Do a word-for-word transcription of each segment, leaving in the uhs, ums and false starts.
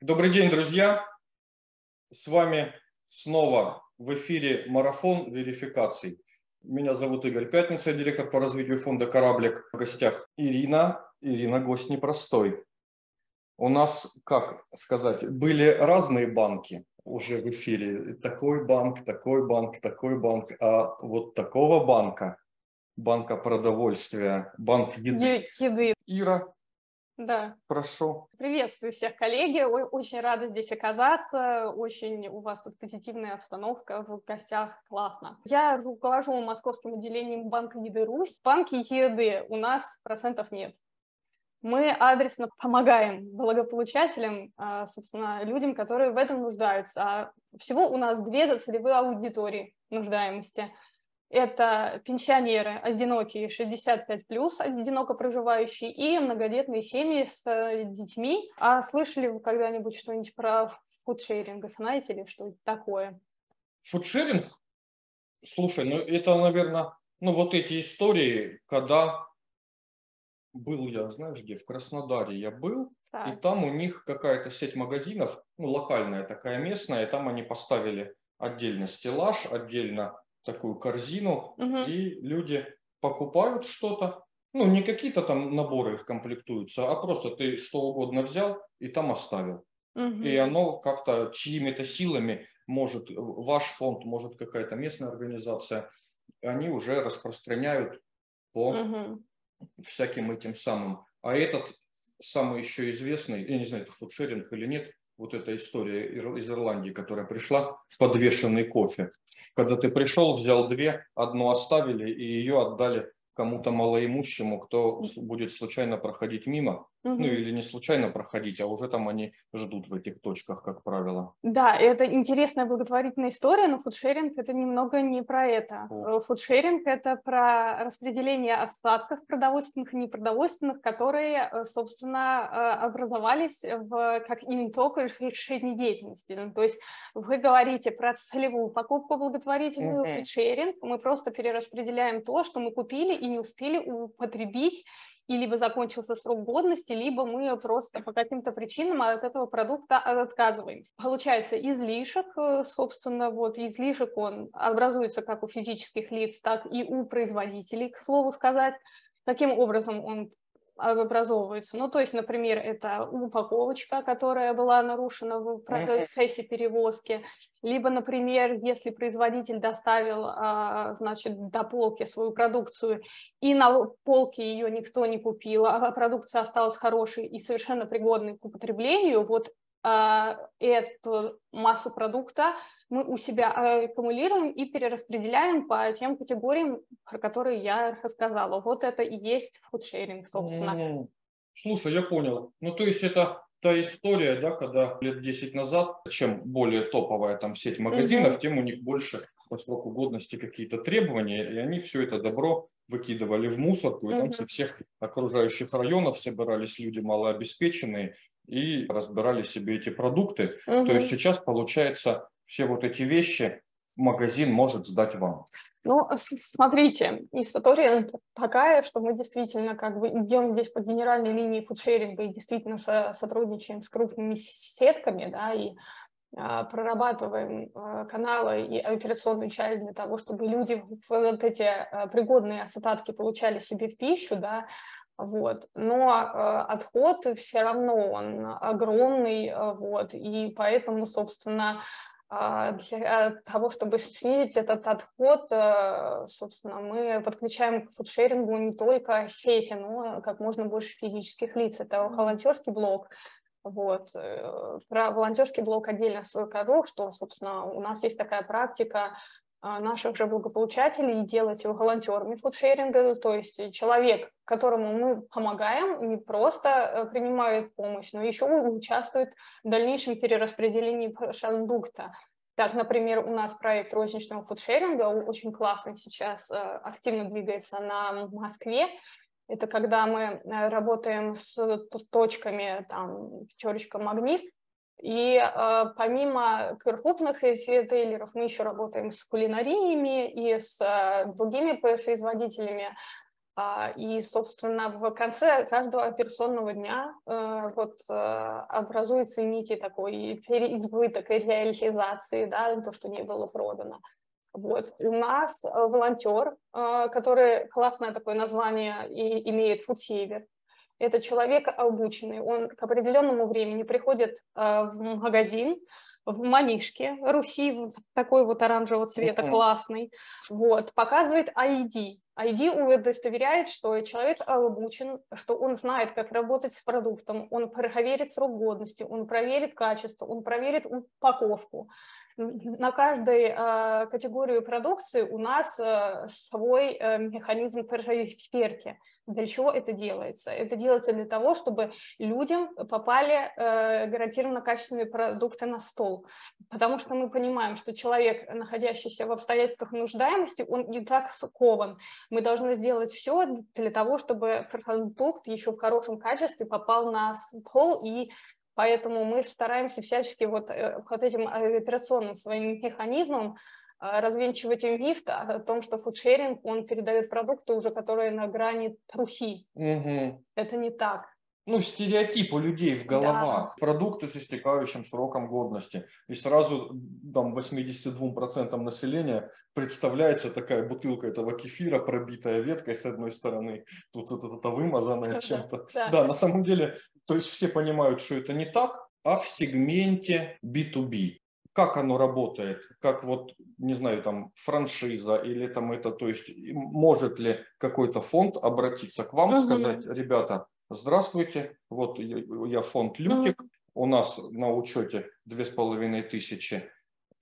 Добрый день, друзья! С вами снова в эфире «Марафон верификаций». Меня зовут Игорь Пятницкий, директор по развитию фонда «Кораблик». В гостях Ирина. Ирина – гость непростой. У нас, как сказать, были разные банки уже в эфире. Такой банк, такой банк, такой банк. А вот такого банка, банка продовольствия, банк еды. еды. Ира. Да. Прошу. Приветствую всех, коллеги. Ой, очень рада здесь оказаться. Очень у вас тут позитивная обстановка в гостях. Классно. Я руковожу московским отделением Банка еды «Русь». Банки еды у нас процентов нет. Мы адресно помогаем благополучателям, собственно, людям, которые в этом нуждаются. А всего у нас две целевые аудитории нуждаемости. Это пенсионеры, одинокие, шестьдесят пять плюс, одиноко проживающие, и многодетные семьи с детьми. А слышали вы когда-нибудь что-нибудь про фудшеринг? Знаете ли, что это такое? Фудшеринг? Слушай, ну это, наверное, ну вот эти истории, когда был я, знаешь где, в Краснодаре я был, так. И там у них какая-то сеть магазинов, ну локальная такая, местная, и там они поставили отдельно стеллаж, отдельно такую корзину, угу. И люди покупают что-то, ну не какие-то там наборы комплектуются, а просто ты что угодно взял и там оставил. Угу. И оно как-то чьими-то силами, может ваш фонд, может какая-то местная организация, они уже распространяют по угу. всяким этим самым. А этот самый еще известный, я не знаю, это фудшеринг или нет, вот эта история из Ирландии, которая пришла, подвешенный кофе. Когда ты пришел, взял две, одну оставили и ее отдали кому-то малоимущему, кто будет случайно проходить мимо. Угу. Ну или не случайно проходить, а уже там они ждут в этих точках, как правило. Да, это интересная благотворительная история, но фудшеринг – это немного не про это. О. Фудшеринг – это про распределение остатков продовольственных и непродовольственных, которые, собственно, образовались в, как итог жизнедеятельности. То есть вы говорите про целевую покупку благотворительную, угу. Фудшеринг, мы просто перераспределяем то, что мы купили и не успели употребить, и либо закончился срок годности, либо мы просто по каким-то причинам от этого продукта отказываемся. Получается излишек, собственно, вот излишек он образуется как у физических лиц, так и у производителей, к слову сказать. Каким образом он образовывается? Ну, то есть, например, это упаковочка, которая была нарушена в процессе перевозки, либо, например, если производитель доставил, значит, до полки свою продукцию, и на полке ее никто не купил, а продукция осталась хорошей и совершенно пригодной к употреблению, вот эту массу продукта мы у себя аккумулируем и перераспределяем по тем категориям, про которые я рассказала. Вот это и есть фудшеринг, собственно. Слушай, я понял. Ну, то есть это та история, да, когда лет десять назад, чем более топовая там сеть магазинов, угу. тем у них больше по сроку годности какие-то требования, и они все это добро выкидывали в мусорку, и угу. там со всех окружающих районов собирались люди малообеспеченные и разбирали себе эти продукты. Угу. То есть сейчас получается... Все вот эти вещи магазин может сдать вам. Ну, смотрите, история такая, что мы действительно как бы идем здесь по генеральной линии фудшеринга и действительно со- сотрудничаем с крупными сетками, да, и а, прорабатываем а, каналы и операционную часть для того, чтобы люди вот эти а, пригодные остатки получали себе в пищу, да. Вот. Но э, отход все равно он огромный, э, вот, и поэтому, собственно, э, для того, чтобы снизить этот отход, э, собственно, мы подключаем к фудшерингу не только сети, но как можно больше физических лиц. Это волонтерский блок. Вот. Про волонтерский блок отдельно скажу, что, собственно, у нас есть такая практика наших же благополучателей делать его волонтерами фудшеринга, то есть человек, которому мы помогаем, не просто принимает помощь, но еще участвует в дальнейшем перераспределении продукта. Так, например, у нас проект розничного фудшеринга очень классный сейчас, активно двигается на Москве. Это когда мы работаем с точками, там, Пятёрочка, Магнит. И э, помимо крупных ритейлеров мы еще работаем с кулинариями и с э, другими производителями И, собственно, в конце каждого операционного дня вот образуется некий такой переизбыток реализации, да, то, что не было продано. Вот. У нас волонтер, который классное такое название и имеет food saver. Это человек обученный, он к определенному времени приходит в магазин, в манишке Руси, такой вот оранжевого цвета, mm-hmm. классный, вот, показывает ай ди. ай ди удостоверяет, что человек обучен, что он знает, как работать с продуктом, он проверит срок годности, он проверит качество, он проверит упаковку. На каждой э, категорию продукции у нас э, свой э, механизм проверки. Для чего это делается? Это делается для того, чтобы людям попали э, гарантированно качественные продукты на стол. Потому что мы понимаем, что человек, находящийся в обстоятельствах нуждаемости, он не так скован. Мы должны сделать все для того, чтобы продукт еще в хорошем качестве попал на стол, и поэтому мы стараемся всячески вот, вот этим операционным своим механизмом развенчивать миф о том, что фудшеринг, он передает продукты уже, которые на грани трухи. Угу. Это не так. Ну, стереотип у людей в головах. Да. Продукты с истекающим сроком годности. И сразу там восемьдесят два процента населения представляется такая бутылка этого кефира, пробитая веткой с одной стороны, тут это вымазанная чем-то. Да. Да, на самом деле, то есть все понимают, что это не так, а в сегменте би ту би. Как оно работает, как вот, не знаю, там франшиза или там это, то есть может ли какой-то фонд обратиться к вам, угу. сказать, ребята, здравствуйте, вот я фонд «Лютик», угу. у нас на учете две с половиной тысячи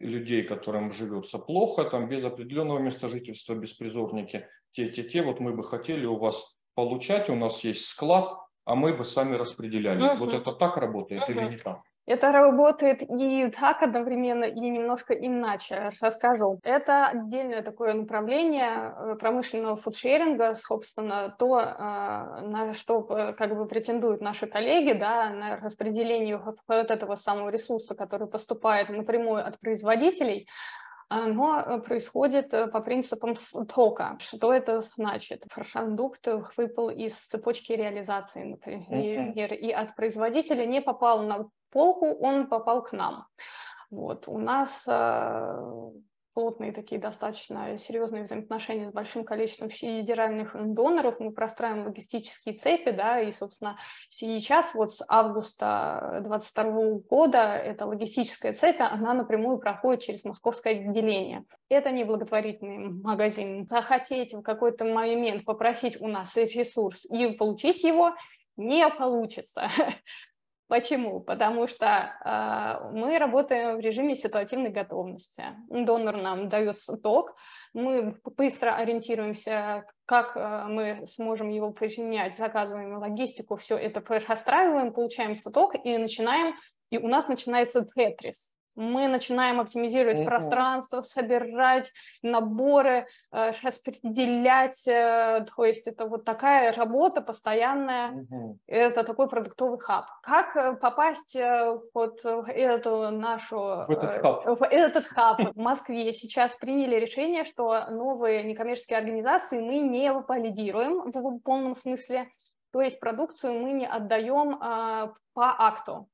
людей, которым живется плохо, там без определенного места жительства, беспризорники, те-те-те, вот мы бы хотели у вас получать, у нас есть склад, а мы бы сами распределяли. Угу. Вот это так работает угу. или не так? Это работает и так одновременно, и немножко иначе. Расскажу. Это отдельное такое направление промышленного фудшеринга, собственно, то, на что как бы претендуют наши коллеги, да, на распределение вот этого самого ресурса, который поступает напрямую от производителей. Оно происходит по принципам стока. Что это значит? Продукт выпал из цепочки реализации, например, okay. и от производителя не попал на полку, он попал к нам. Вот. У нас э, плотные такие достаточно серьезные взаимоотношения с большим количеством федеральных доноров. Мы простраиваем логистические цепи, да, и, собственно, сейчас вот с августа две тысячи двадцать второго года эта логистическая цепь, она напрямую проходит через московское отделение. Это не благотворительный магазин. Захотите в какой-то момент попросить у нас ресурс и получить его не получится. Почему? Потому что э, мы работаем в режиме ситуативной готовности. Донор нам дает сток, мы быстро ориентируемся, как э, мы сможем его принять, заказываем логистику, все это расстраиваем, получаем сток и начинаем, и у нас начинается тетрис. Мы начинаем оптимизировать mm-hmm. пространство, собирать наборы, распределять. То есть это вот такая работа постоянная, mm-hmm. это такой продуктовый хаб. Как попасть вот в эту нашу... В этот хаб. В этот хаб. В Москве сейчас приняли решение, что новые некоммерческие организации мы не валидируем в полном смысле. То есть продукцию мы не отдаем а, по акту.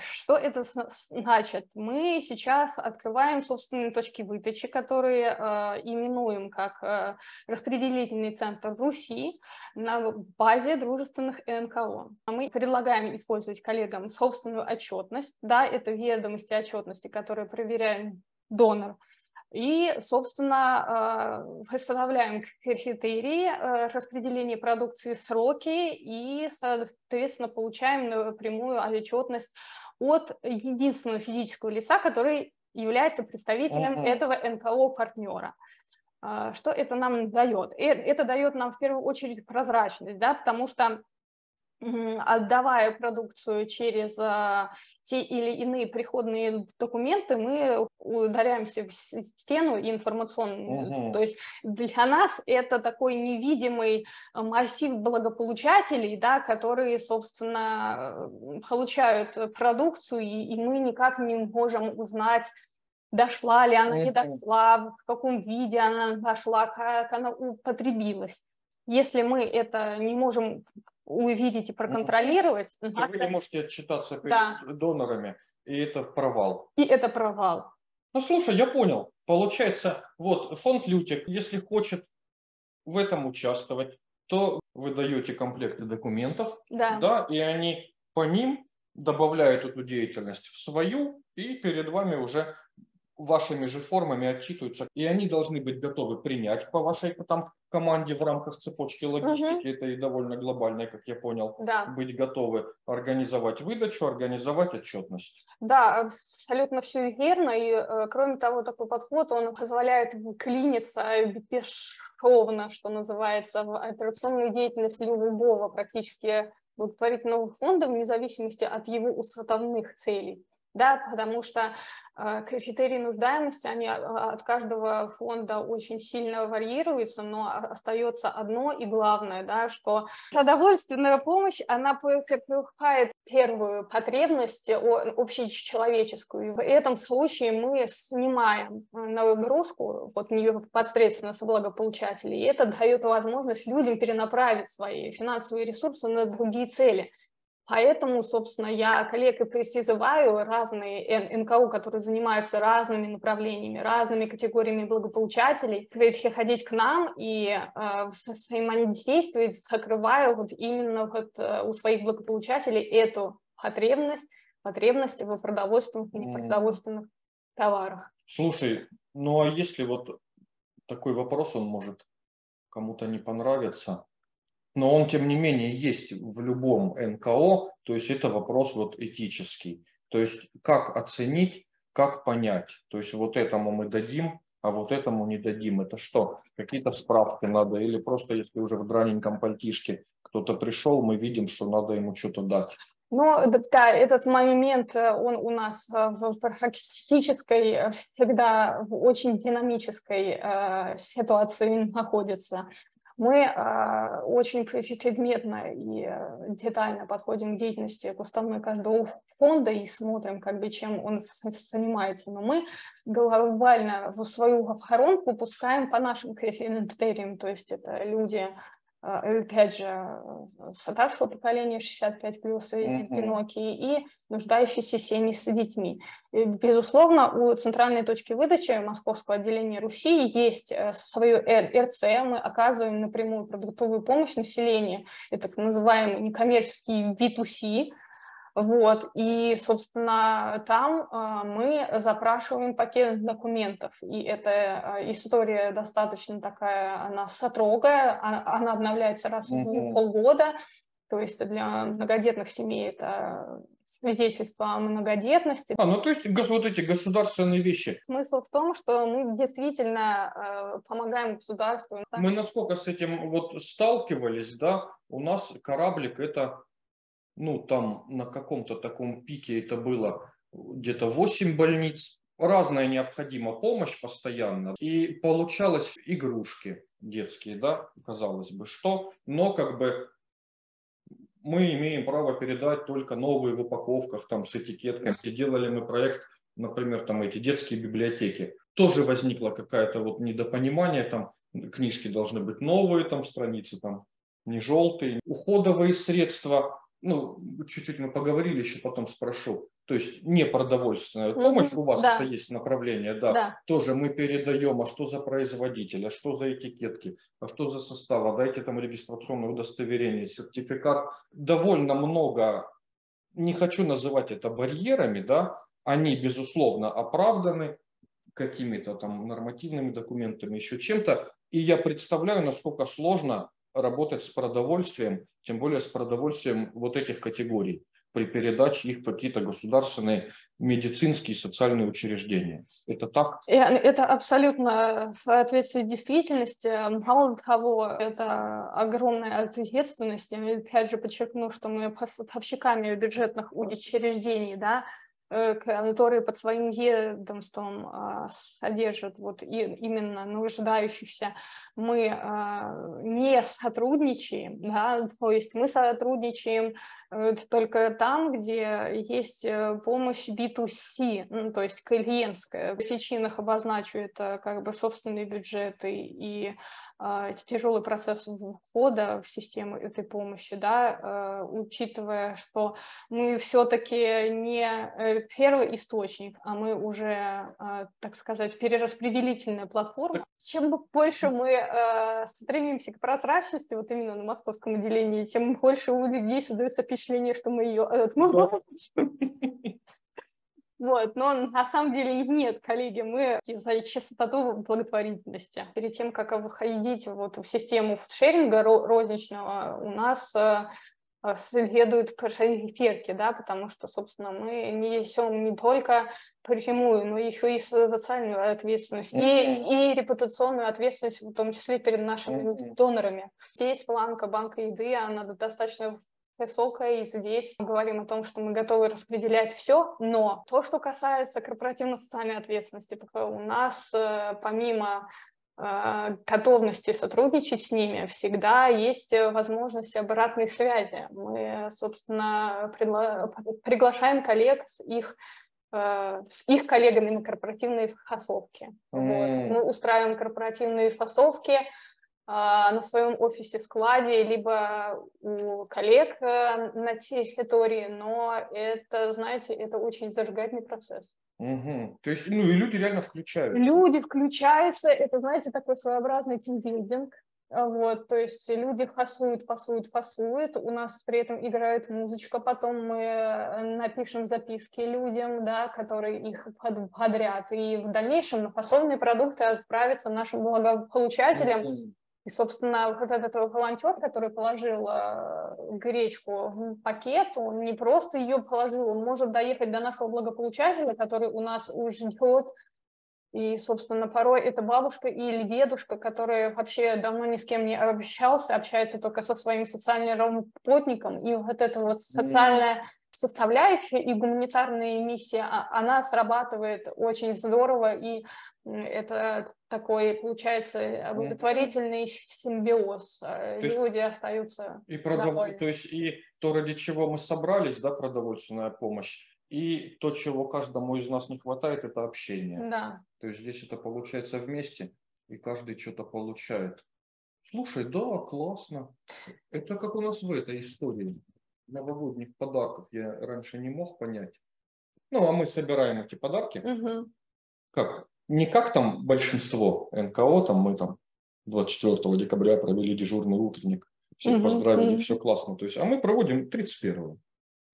Что это значит? Мы сейчас открываем собственные точки выдачи, которые э, именуем как э, распределительный центр Руси на базе дружественных эн ка о. Мы предлагаем использовать коллегам собственную отчетность, да, это ведомости отчетности, которые проверяем донор, и, собственно, э, выставляем критерии э, распределения продукции, сроки и, соответственно, получаем напрямую отчетность от единственного физического лица, который является представителем mm-hmm. этого эн ка о-партнера. Э, что это нам дает? Э, это дает нам в первую очередь прозрачность, да, потому что, э, отдавая продукцию через... Э, те или иные приходные документы, мы ударяемся в стену информационную. Угу. То есть для нас это такой невидимый массив благополучателей, да, которые, собственно, получают продукцию, и, и мы никак не можем узнать, дошла ли она, не дошла, в каком виде она дошла, как она употребилась. если мы это не можем увидеть и проконтролировать... Вы это... не можете отчитаться перед да. донорами, и это провал. И это провал. Ну, слушай, я понял. Получается, вот фонд «Лютик», если хочет в этом участвовать, то вы даете комплекты документов, да. да, и они по ним добавляют эту деятельность в свою, и перед вами уже вашими же формами отчитываются. И они должны быть готовы принять по вашей там, команде в рамках цепочки логистики, угу. это и довольно глобально, как я понял, да. быть готовы организовать выдачу, организовать отчетность. Да, абсолютно все верно. И кроме того, такой подход, он позволяет клиниться беспрекословно, что называется, в операционной деятельности любого практически благотворительного фонда, вне зависимости от его уставных целей. Да, потому что э, критерии нуждаемости, они от каждого фонда очень сильно варьируются, но остается одно и главное, да, что продовольственная помощь, она покрывает первую потребность общечеловеческую. И в этом случае мы снимаем нагрузку вот нее посредственно с благополучателей, и это дает возможность людям перенаправить свои финансовые ресурсы на другие цели. Поэтому, собственно, я коллег и призываю разные эн ка о, которые занимаются разными направлениями, разными категориями благополучателей, переходить к нам и э, взаимодействовать, закрывая вот именно вот, э, у своих благополучателей эту потребность, потребность в продовольственных и непродовольственных товарах. Слушай, ну а если вот такой вопрос, он может кому-то не понравиться, но он, тем не менее, есть в любом эн ка о, то есть это вопрос вот этический. То есть как оценить, как понять. То есть вот этому мы дадим, а вот этому не дадим. Это что? Какие-то справки надо? Или просто если уже в драненьком пальтишке кто-то пришел, мы видим, что надо ему что-то дать. Но да, этот момент, он у нас в практической, всегда в очень динамической э, ситуации находится. Мы э, очень предметно и детально подходим к деятельности к уставной каждого фонда и смотрим, как бы, чем он занимается. Но мы глобально в свою воронку пускаем по нашим критериям, то есть это люди, э, опять же, старшего поколения шестьдесят пять плюс, одинокие mm-hmm. и нуждающиеся семьи с детьми. И, безусловно, у центральной точки выдачи Московского отделения Руси есть свое эр цэ, мы оказываем напрямую продуктовую помощь населению, это так называемый некоммерческий би ту си, вот, и, собственно, там мы запрашиваем пакет документов, и эта история достаточно такая, она строгая, она обновляется раз в mm-hmm. полгода, то есть для многодетных семей это... свидетельство о многодетности. А, ну то есть вот эти государственные вещи. Смысл в том, что мы действительно э, помогаем государству. Мы насколько с этим вот сталкивались, да, у нас «Кораблик» это, ну там на каком-то таком пике это было где-то восемь больниц. Разная необходима помощь постоянно. И получалось игрушки детские, да, казалось бы, что, но как бы мы имеем право передать только новые в упаковках, там, с этикетками. Делали мы проект, например, там, эти детские библиотеки. Тоже возникло какое-то вот недопонимание, там, книжки должны быть новые, там, страницы, там, не желтые. Уходовые средства, ну, чуть-чуть мы поговорили, еще потом спрошу. То есть непродовольственная помощь, mm-hmm. у вас да. это есть направление, да. да. Тоже мы передаем, а что за производитель, а что за этикетки, а что за состав, а дайте там регистрационное удостоверение, сертификат. Довольно много, не хочу называть это барьерами, да, они, безусловно, оправданы какими-то там нормативными документами, еще чем-то. И я представляю, насколько сложно работать с продовольствием, тем более с продовольствием вот этих категорий, при передаче их в какие-то государственные медицинские и социальные учреждения. Это так? Это абсолютно соответствие действительности. Мало того, это огромная ответственность. Я опять же подчеркну, что мы поставщиками бюджетных учреждений, да, которые под своим ведомством а, содержат вот и, именно нуждающихся, мы а, не сотрудничаем, да, то есть мы сотрудничаем это только там, где есть помощь би ту си, ну, то есть клиентская. В причинах обозначу это как бы собственные бюджеты и э, тяжелый процесс входа в систему этой помощи, да, э, учитывая, что мы все-таки не первый источник, а мы уже, э, так сказать, перераспределительная платформа. Чем больше мы э, стремимся к прозрачности, вот именно на московском отделении, тем больше у людей создается впечатление, что мы ее отмываем. Вот, но на самом деле нет, коллеги, мы за чистоту благотворительности. Перед тем, как выходить вот в систему фудшеринга розничного, у нас следуют проверки, да, потому что, собственно, мы несем не только прямую, но еще и социальную ответственность, и, и репутационную ответственность, в том числе перед нашими донорами. Здесь планка банка еды, она достаточно высокая, и здесь мы говорим о том, что мы готовы распределять все, но то, что касается корпоративно-социальной ответственности, у нас помимо э, готовности сотрудничать с ними, всегда есть возможность обратной связи. Мы, собственно, пригла- приглашаем коллег с их с их коллегами на корпоративные фасовки. Mm. Вот. Мы устраиваем корпоративные фасовки на своем офисе-складе, либо у коллег на территории, но это, знаете, это очень зажигательный процесс. Угу. То есть, ну, и люди реально включаются. Люди включаются, это, знаете, такой своеобразный тимбилдинг. Вот, то есть люди фасуют, фасуют, фасуют, у нас при этом играет музычка, потом мы напишем записки людям, да, которые их подряд, и в дальнейшем фасованные продукты отправятся нашим благополучателям. И, собственно, вот этот волонтер, который положил гречку в пакет, он не просто ее положил, он может доехать до нашего благополучателя, который у нас уже ждет. И, собственно, порой это бабушка или дедушка, который вообще давно ни с кем не общался, общается только со своим социальным работником. И вот эта вот социальная составляющая и гуманитарная миссия, она срабатывает очень здорово, и это такой, получается, благотворительный симбиоз. То Люди есть, остаются и продов... То есть и то, ради чего мы собрались, да, продовольственная помощь, и то, чего каждому из нас не хватает, это общение. Да. То есть здесь это получается вместе, и каждый что-то получает. Слушай, да, классно. Это как у нас в этой истории. Новогодних подарков я раньше не мог понять. Ну, а мы собираем эти подарки. Угу. Как? Не как там большинство эн ка о, там мы там двадцать четвёртого декабря провели дежурный утренник, всех угу, поздравили, угу. все классно. То есть, а мы проводим тридцать первого.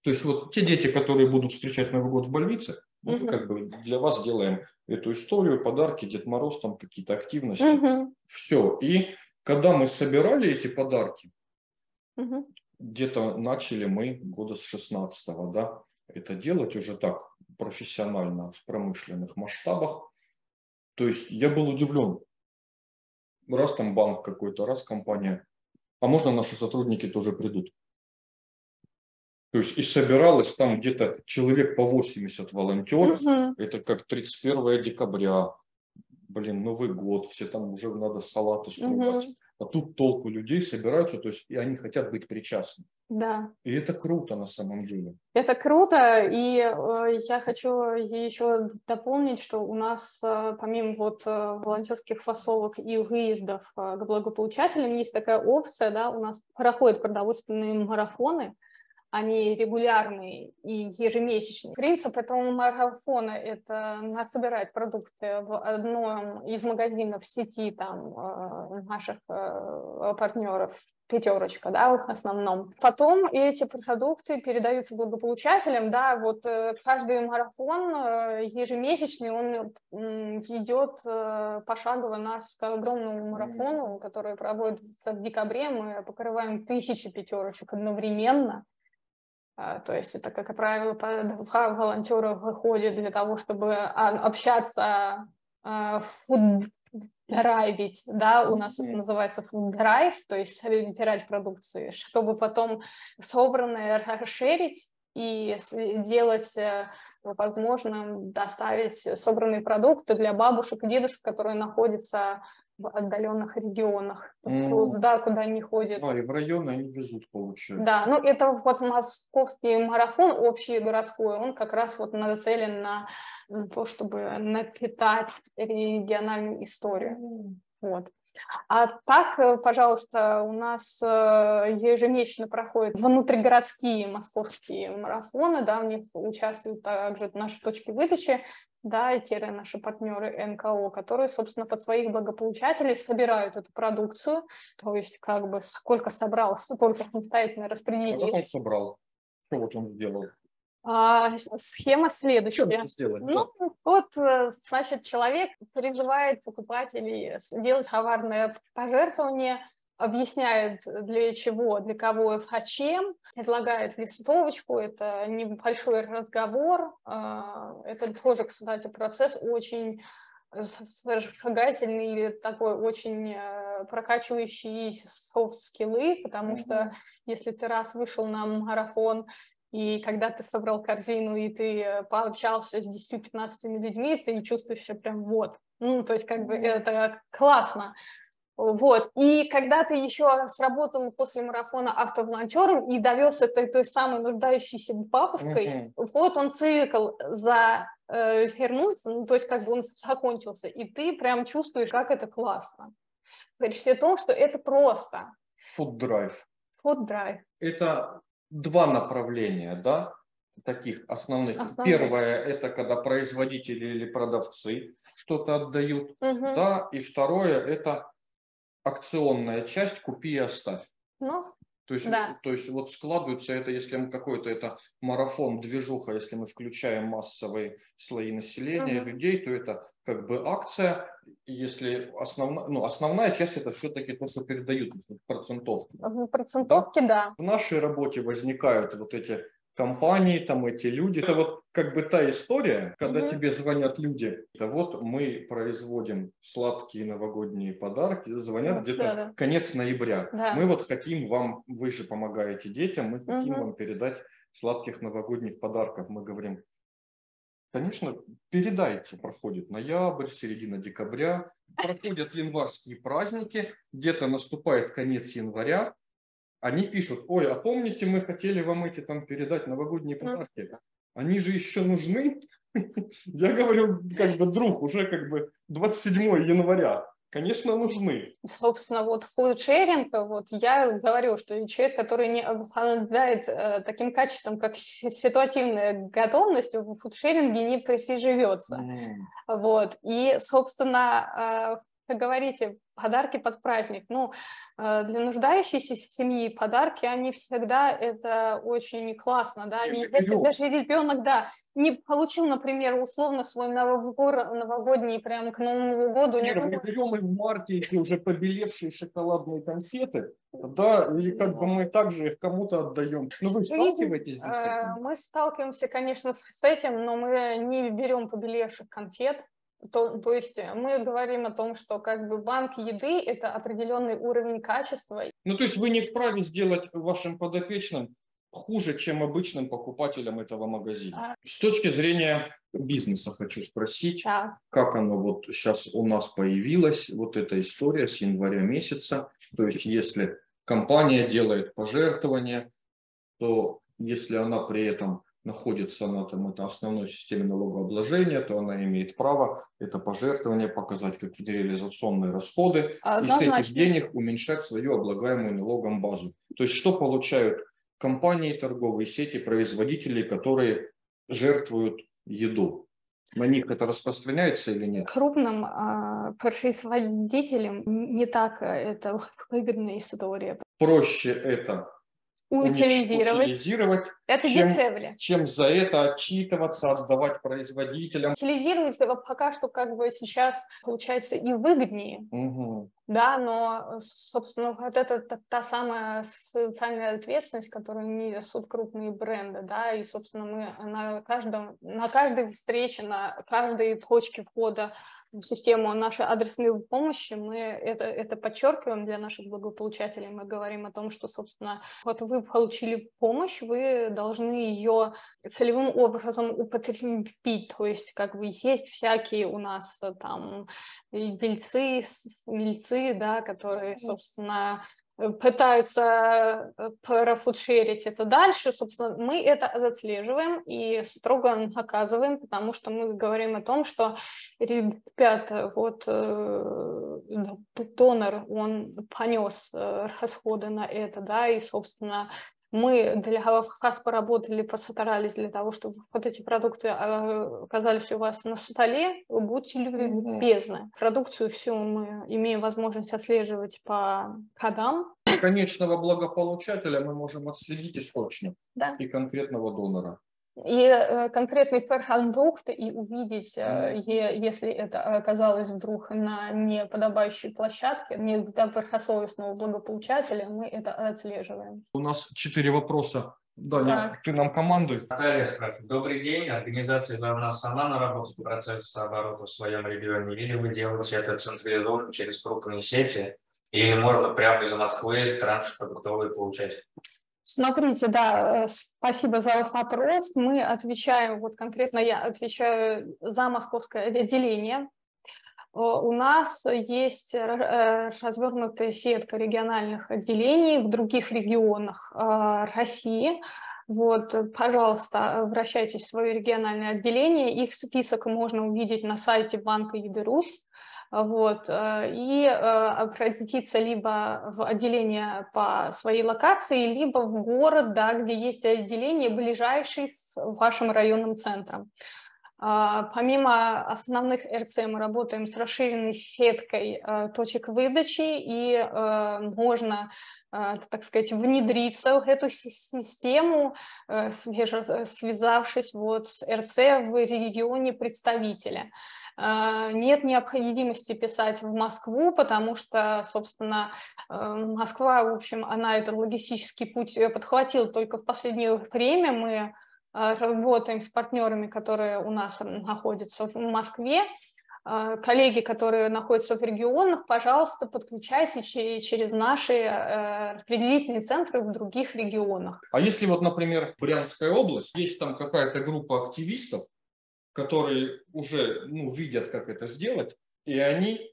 То есть вот те дети, которые будут встречать Новый год в больнице, мы uh-huh. как бы для вас делаем эту историю, подарки, Дед Мороз, там какие-то активности, uh-huh. все. И когда мы собирали эти подарки, uh-huh. где-то начали мы года с шестнадцатого, да, это делать уже так профессионально в промышленных масштабах. То есть я был удивлен. Раз там банк какой-то, раз компания, а можно наши сотрудники тоже придут? То есть и собиралось там где-то человек по восемьдесят волонтеров, угу. это как тридцать первое декабря, блин, Новый год, все там уже надо салаты срубать. Угу. А тут толку людей собираются, то есть и они хотят быть причастны. Да. И это круто на самом деле. Это круто, и э, я хочу еще дополнить, что у нас э, помимо вот э, волонтерских фасовок и выездов э, к благополучателям есть такая опция, да, у нас проходят продовольственные марафоны. Они регулярные и ежемесячные. Принцип этого марафона – это собирать продукты в одном из магазинов сети там, наших партнеров, «Пятёрочка», да, в основном. Потом эти продукты передаются благополучателям, да, вот каждый марафон ежемесячный, он идет пошагово нас к огромному марафону, который проводится в декабре, мы покрываем тысячи «Пятёрочек» одновременно. То есть это, как правило, два волонтера выходит для того, чтобы общаться, фуд-драйвить, да, у нас это называется фуд-драйв, то есть собирать продукции, чтобы потом собранное расширить и сделать возможным доставить собранные продукты для бабушек и дедушек, которые находятся в отдаленных регионах, ну, туда, куда они ходят. Да, и в районы они везут, получается. Да, ну это вот московский марафон общегородской, он как раз вот нацелен на, на то, чтобы напитать региональную историю. Вот. А так, пожалуйста, у нас ежемесячно проходят внутригородские московские марафоны, да, в них участвуют также наши точки выдачи, да, и тире наши партнеры НКО, которые, собственно, под своих благополучателей собирают эту продукцию, то есть как бы сколько собрал, столько самостоятельно распределили. А как он собрал? Что вот он сделал? А, схема следующая. Сделали, ну, да. Вот, значит, человек призывает покупателей делать товарное пожертвование, объясняет, для чего, для кого и зачем, предлагает листовочку, это небольшой разговор, это тоже, кстати, процесс очень сжигательный, такой очень прокачивающий софт-скиллы, потому mm-hmm. что если ты раз вышел на марафон, и когда ты собрал корзину, и ты пообщался с десятью-пятнадцатью людьми, ты чувствуешь себя прям вот. Ну, то есть, как бы, это классно. Вот. И когда ты еще сработал после марафона автоволонтером и довез этой той самой нуждающейся бабушкой, mm-hmm. вот он цикл за... Э, вернулся, ну, то есть, как бы, он закончился. И ты прям чувствуешь, как это классно. Речь о том, что это просто. Фуд-драйв. Фуд-драйв. Это... Два направления, да, таких основных. Основные. Первое, это когда производители или продавцы что-то отдают, угу. да, и второе, это акционная часть «купи и оставь». Ну, то есть, да. то есть вот складывается это, если мы какой-то это марафон, движуха, если мы включаем массовые слои населения, угу. людей, то это как бы акция, если основная, ну, основная часть это все-таки то, что передают процентовки. Процентовки, да? да. В нашей работе возникают вот эти компании, там эти люди. Это вот как бы та история, когда mm-hmm. тебе звонят люди. Это вот мы производим сладкие новогодние подарки, звонят mm-hmm. где-то yeah, yeah. конец ноября. Yeah. Мы вот хотим вам, вы же помогаете детям, мы хотим mm-hmm. вам передать сладких новогодних подарков. Мы говорим, конечно, передайте, проходит ноябрь, середина декабря, проходят январские праздники, где-то наступает конец января, они пишут, ой, а помните, мы хотели вам эти там передать новогодние подарки, они же еще нужны? Я говорю, как бы, друг, уже как бы двадцать седьмое января. Конечно, нужны. Собственно, вот фудшеринг, вот я говорю, что человек, который не обладает э, таким качеством, как ситуативная готовность, в фудшеринге не приживется. Mm. Вот. И, собственно, э, как говорите, подарки под праздник. Ну, э, для нуждающейся семьи подарки, они всегда, это очень классно, да. И, если даже ребенок, да, не получил, например, условно свой новогор, новогодний, прям к Новому году. Ира, мы берем и в марте эти уже побелевшие шоколадные конфеты, да, или как бы мы также их кому-то отдаем. Ну, вы сталкиваетесь с этим? Мы сталкиваемся, конечно, с этим, но мы не берем побелевших конфет. То, то есть мы говорим о том, что как бы банк еды – это определенный уровень качества. Ну, то есть вы не вправе сделать вашим подопечным хуже, чем обычным покупателям этого магазина. А... С точки зрения бизнеса хочу спросить, да. как оно вот сейчас у нас появилась, вот эта история с января месяца. То есть если компания делает пожертвование, то если она при этом... находится на там, это основной системе налогообложения, то она имеет право это пожертвование показать как реализационные расходы а, и с этих денег уменьшать свою облагаемую налогом базу. То есть что получают компании, торговые сети, производители, которые жертвуют еду? На них это распространяется или нет? Крупным а, производителям не так это выгодная история. Проще это... Утилизировать. утилизировать, это чем, дешевле. Чем за это отчитываться, отдавать производителям. Утилизировать пока что как бы сейчас получается и выгоднее, угу. да, но, собственно, вот это та самая социальная ответственность, которую несут крупные бренды, да, и, собственно, мы на, каждом, на каждой встрече, на каждой точке входа в систему нашей адресной помощи, мы это, это подчеркиваем для наших благополучателей. Мы говорим о том, что, собственно, вот вы получили помощь, вы должны ее целевым образом употребить. То есть, как бы, есть всякие у нас там дельцы, мельцы, да, которые, собственно, пытаются профудшерить это дальше, собственно, мы это отслеживаем и строго наказываем, потому что мы говорим о том, что, ребята, вот э, донор, он понес расходы на это, да, и, собственно, мы для вас поработали, постарались для того, чтобы вот эти продукты оказались у вас на столе. Будьте любезны. Продукцию всю мы имеем возможность отслеживать по кодам. Конечного благополучателя мы можем отследить источник, да, и конкретного донора. И конкретный продукт, и увидеть, если это оказалось вдруг на неподобающей площадке, не для добросовестного благополучателя, мы это отслеживаем. У нас четыре вопроса. Даня, ты нам командуй. Наталья спрашивает. Добрый день. Организация должна сама наработать процесс оборота в своем регионе, или вы делаете это централизованно через крупные сети, или можно прямо из Москвы транши продуктовые получать? Смотрите, да, спасибо за вопрос. Мы отвечаем, вот конкретно я отвечаю за московское отделение. У нас есть развернутая сетка региональных отделений в других регионах России. Вот, пожалуйста, обращайтесь в свое региональное отделение. Их список можно увидеть на сайте Банка еды «Русь». Вот, и обратиться либо в отделение по своей локации, либо в город, да, где есть отделение, ближайший с вашим районным центром. Помимо основных РЦ мы работаем с расширенной сеткой точек выдачи, и можно, так сказать, внедриться в эту систему, связавшись вот с РЦ в регионе представителя. Нет необходимости писать в Москву, потому что, собственно, Москва, в общем, она этот логистический путь подхватила только в последнее время. Мы работаем с партнерами, которые у нас находятся в Москве. Коллеги, которые находятся в регионах, пожалуйста, подключайте через наши распределительные центры в других регионах. А если вот, например, Брянская область, есть там какая-то группа активистов, которые уже, ну, видят, как это сделать, и они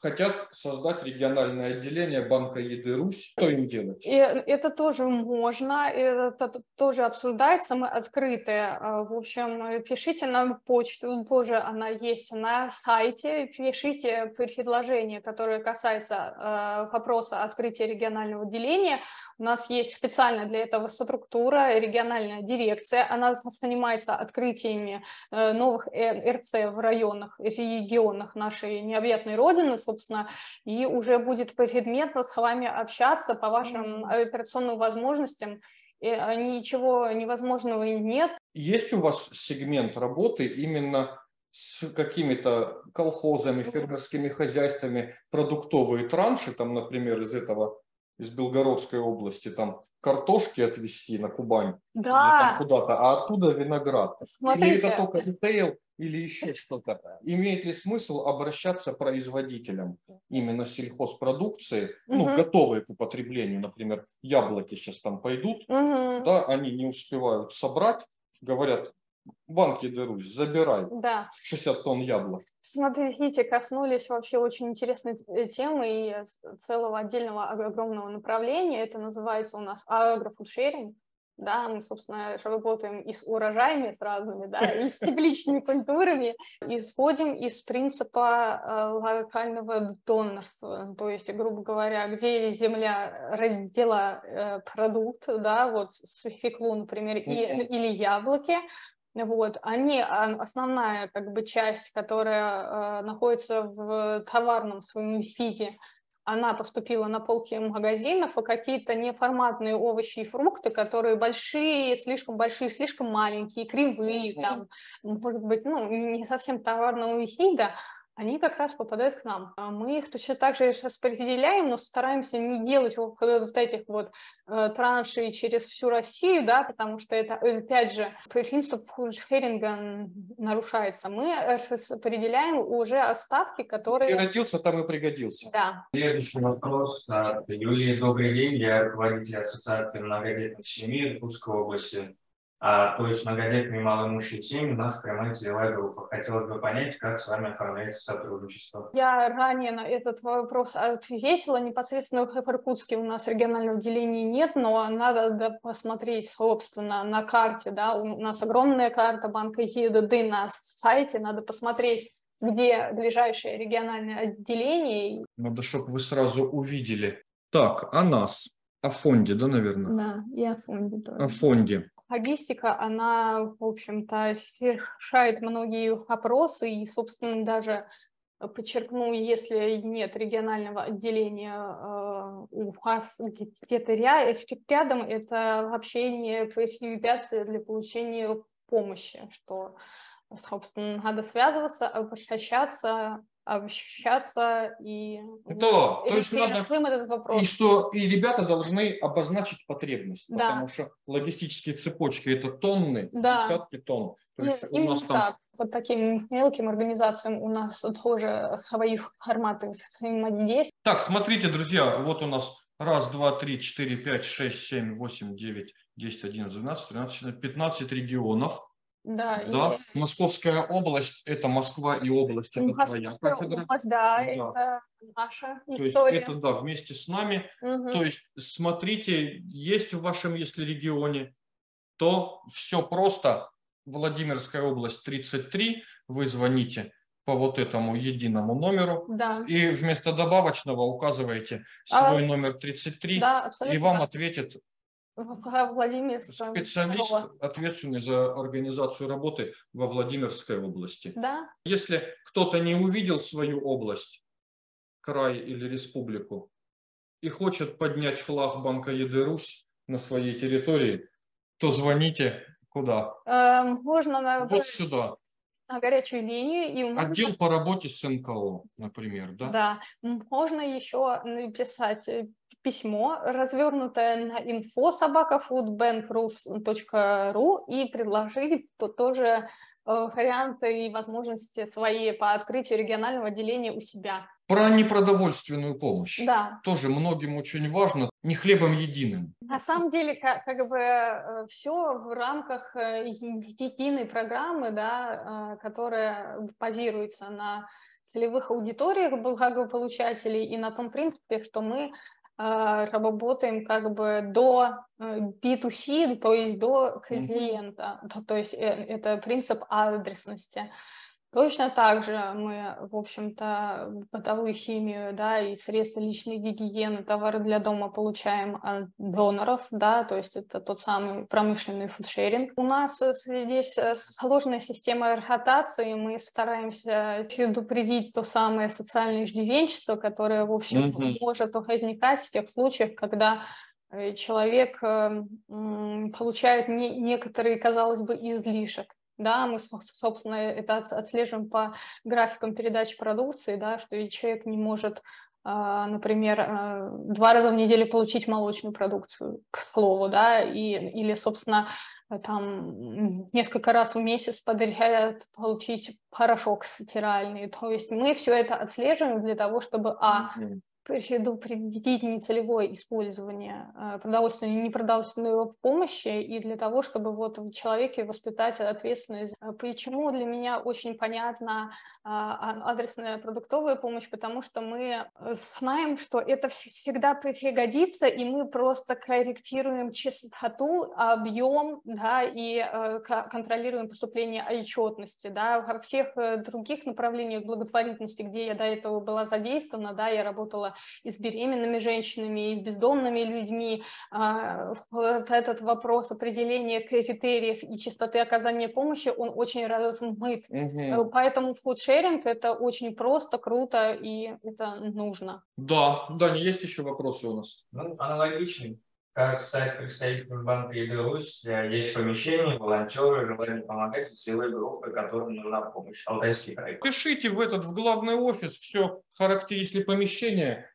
хотят создать региональное отделение Банка еды «Русь». Что им делать? И это тоже можно, это тоже обсуждается, мы открыты. В общем, пишите нам почту, тоже она есть на сайте. Пишите предложение, которое касается вопроса открытия регионального отделения. У нас есть специально для этого структура, региональная дирекция. Она занимается открытиями новых РЦ в районах, регионах нашей необъятной родины, собственно, и уже будет предметно с вами общаться по вашим операционным возможностям. И ничего невозможного нет. Есть у вас сегмент работы именно с какими-то колхозами, фермерскими хозяйствами, продуктовые транши, там, например, из этого, из Белгородской области, там картошки отвезти на Кубань, да, куда-то, а оттуда виноград. Смотрите. Или это только ритейл, или еще что-то. Имеет ли смысл обращаться к производителям именно сельхозпродукции, угу, ну, готовые к употреблению, например, яблоки сейчас там пойдут, угу, да, они не успевают собрать, говорят: Банки «Русь», забирай, да, шестьдесят тонн яблок. Смотрите, коснулись вообще очень интересной темы и целого отдельного огромного направления. Это называется у нас агрофудшеринг. Да, мы, собственно, работаем и с урожаями, с разными, да, и с тепличными культурами. Исходим из принципа локального донорства. То есть, грубо говоря, где земля родила продукт, да, вот свеклу, например, и, или яблоки. Вот, они, основная, как бы, часть, которая э, находится в товарном своем виде, она поступила на полки магазинов, а какие-то неформатные овощи и фрукты, которые большие, слишком большие, слишком маленькие, кривые, там, может быть, ну, не совсем товарного вида, они как раз попадают к нам. Мы их точно так же распределяем, но стараемся не делать вот этих вот траншей через всю Россию, да, потому что это, опять же, принцип фудшеринга нарушается. Мы распределяем уже остатки, которые... И родился, там и пригодился. Да. Следующий вопрос от Юлии. Добрый день, я руководитель Ассоциации многодетных семей Иркутской области. А, то есть многодетные малоимущие семьи у нас прямая целевая группа. Хотелось бы понять, как с вами оформляется сотрудничество. Я ранее на этот вопрос ответила. Непосредственно в Иркутске у нас регионального отделения нет, но надо посмотреть, собственно, на карте. Да? У нас огромная карта Банка еды на сайте, надо посмотреть, где ближайшее региональное отделение. Надо, чтобы вы сразу увидели. Так, о нас. О фонде, да, наверное? Да, и о фонде тоже. О фонде. Логистика, она, в общем-то, решает многие вопросы, и, собственно, даже подчеркну, если нет регионального отделения у вас где-то рядом, это вообще не препятствие для получения помощи, что, собственно, надо связываться, обращаться, общаться и да, и, то есть надо... этот вопрос. И что и ребята должны обозначить потребность, да. Потому что логистические цепочки это тонны, да. Десятки тонн. То есть ну, у нас там... так. Вот таким мелким организациям у нас тоже свои форматы взаимодействия. Так, смотрите, друзья, вот у нас раз, два, три, четыре, пять, шесть, семь, восемь, девять, десять, одиннадцать, двенадцать, тринадцать, пятнадцать регионов. Да, да. И... Московская область – это Москва и область. Это Московская твоя кафедра. Область, да, да, это наша история. То есть это, да, вместе с нами. Угу. То есть смотрите, есть в вашем, если регионе, то все просто. Владимирская область тридцать три, вы звоните по вот этому единому номеру. Да. И вместо добавочного указываете свой а... номер тридцать три, да, и вам да. ответит... специалист, ответственный за организацию работы во Владимирской области. Да. Если кто-то не увидел свою область, край или республику, и хочет поднять флаг Банка еды «Русь» на своей территории, то звоните куда? Эм, можно на... Вот сюда. На горячую линию. И можно... Отдел по работе с эн ка о, например, да? Да. Можно еще написать... письмо, развернутое на инфо собака фудбанк точка ру, и предложили то, тоже э, варианты и возможности свои по открытию регионального отделения у себя. Про непродовольственную помощь. Да. Тоже многим очень важно, не хлебом единым. На самом деле, как, как бы все в рамках единой программы, да, которая базируется на целевых аудиториях благополучателей и на том принципе, что мы работаем как бы до би ту си, то есть до клиента, mm-hmm. то есть это принцип адресности. Точно так же мы, в общем-то, бытовую химию, да, и средства личной гигиены, товары для дома получаем от доноров, да, то есть это тот самый промышленный фудшеринг. У нас здесь сложная система ротации, мы стараемся предупредить то самое социальное иждивенчество, которое, в общем, mm-hmm. может возникать в тех случаях, когда... человек получает некоторые, казалось бы, излишек. Да, мы, собственно, это отслеживаем по графикам передачи продукции, да, что человек не может, например, два раза в неделю получить молочную продукцию, к слову, да, и, или, собственно, там несколько раз в месяц подряд получить порошок стиральный. То есть мы все это отслеживаем для того, чтобы, а, предупредить нецелевое использование продовольственной и непродовольственной помощи и для того, чтобы вот в человеке воспитать ответственность. Почему для меня очень понятна адресная продуктовая помощь? Потому что мы знаем, что это всегда пригодится, и мы просто корректируем частоту, объем, да, и контролируем поступление отчетности. Да. Во всех других направлениях благотворительности, где я до этого была задействована, да, я работала и с беременными женщинами, и с бездомными людьми. Вот этот вопрос определения критериев и частоты оказания помощи, он очень размыт. Угу. Поэтому фудшеринг – это очень просто, круто, и это нужно. Да, Даня, есть еще вопросы у нас? Ну, аналогичный. Как стать представителем Банка еды "Русь"? Есть помещение, волонтеры, желание помогать, целые группы, которым нужна помощь. Алтайский край. Пишите в этот, в главный офис, все характеристики помещения,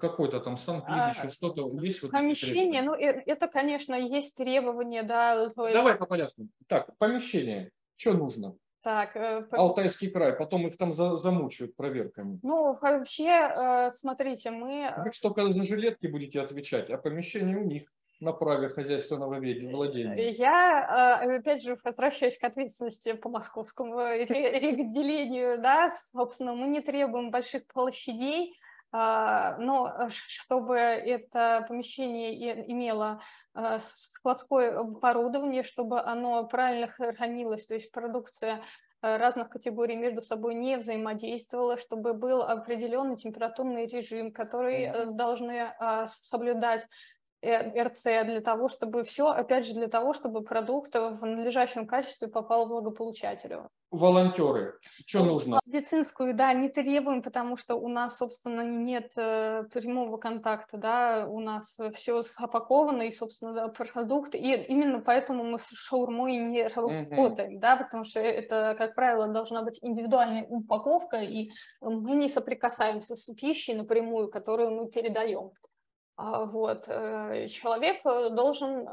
какой-то там санклин, а, еще что-то. Есть вот помещение, ну это, конечно, есть требования. Да, давай по порядку. Так, помещение, что нужно? Так, Алтайский край, потом их там за, замучают проверками. Ну, вообще, смотрите, мы... Вы что, когда за жилетки будете отвечать, а помещение у них на праве хозяйственного владения. Я, опять же, возвращаюсь к ответственности по московскому регделению, да, собственно, мы не требуем больших площадей, но чтобы это помещение имело складское оборудование, чтобы оно правильно хранилось, то есть продукция разных категорий между собой не взаимодействовала, чтобы был определенный температурный режим, который mm-hmm. должны соблюдать РЦ, для того, чтобы все, опять же, для того, чтобы продукт в надлежащем качестве попал благополучателю. Волонтеры. Что нужно? Медицинскую, да, не требуем, потому что у нас, собственно, нет э, прямого контакта, да, у нас все опаковано, и, собственно, да, продукт, и именно поэтому мы с шаурмой не работаем, mm-hmm. да, потому что это, как правило, должна быть индивидуальная упаковка, и мы не соприкасаемся с пищей напрямую, которую мы передаем. Вот. Человек должен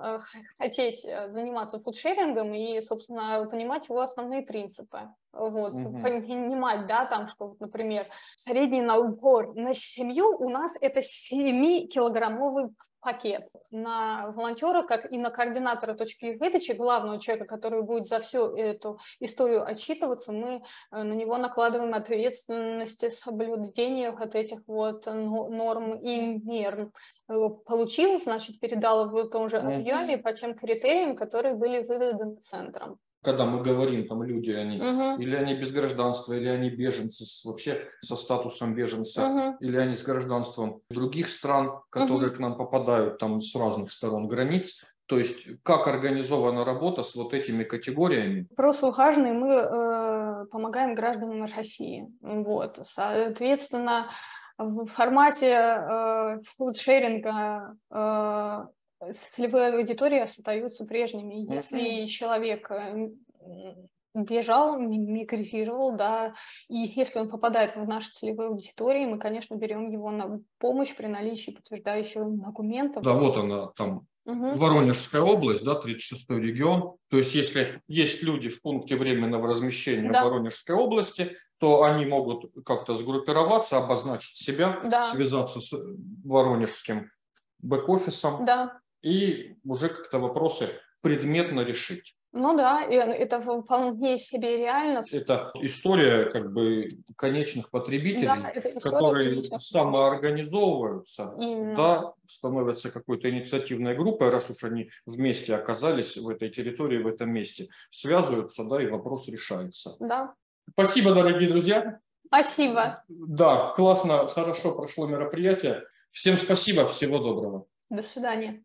хотеть заниматься фудшерингом и, собственно, понимать его основные принципы. Вот. Угу. Понимать, да, там, что, например, средний набор на семью у нас это семикилограммовый пакет. На волонтера, как и на координатора точки выдачи, главного человека, который будет за всю эту историю отчитываться, мы на него накладываем ответственность соблюдения вот этих вот норм и мер. Получилось, значит, передало в том же объеме по тем критериям, которые были выданы центром. Когда мы говорим, там люди, они, угу. или они без гражданства, или они беженцы, с, вообще со статусом беженца, угу. или они с гражданством других стран, которые угу. к нам попадают там с разных сторон границ. То есть, как организована работа с вот этими категориями? Вопрос ухажный, мы э, помогаем гражданам России. Вот. Соответственно, в формате э, фудшеринга э, целевые аудитории остаются прежними. Если mm-hmm. человек бежал, мигрировал, да, и если он попадает в наши целевые аудитории, мы, конечно, берем его на помощь при наличии подтверждающего документа. Да, вот она там. Угу. Воронежская область, да, тридцать шестой регион. То есть, если есть люди в пункте временного размещения да. Воронежской области, то они могут как-то сгруппироваться, обозначить себя, да. связаться с воронежским бэк-офисом да. и уже как-то вопросы предметно решить. Ну да, это вполне себе реально. Это история как бы конечных потребителей, да, которые конечных. самоорганизовываются, да, становятся какой-то инициативной группой, раз уж они вместе оказались в этой территории, в этом месте, связываются, да, и вопрос решается. Да. Спасибо, дорогие друзья. Спасибо. Да, классно, хорошо прошло мероприятие. Всем спасибо, всего доброго. До свидания.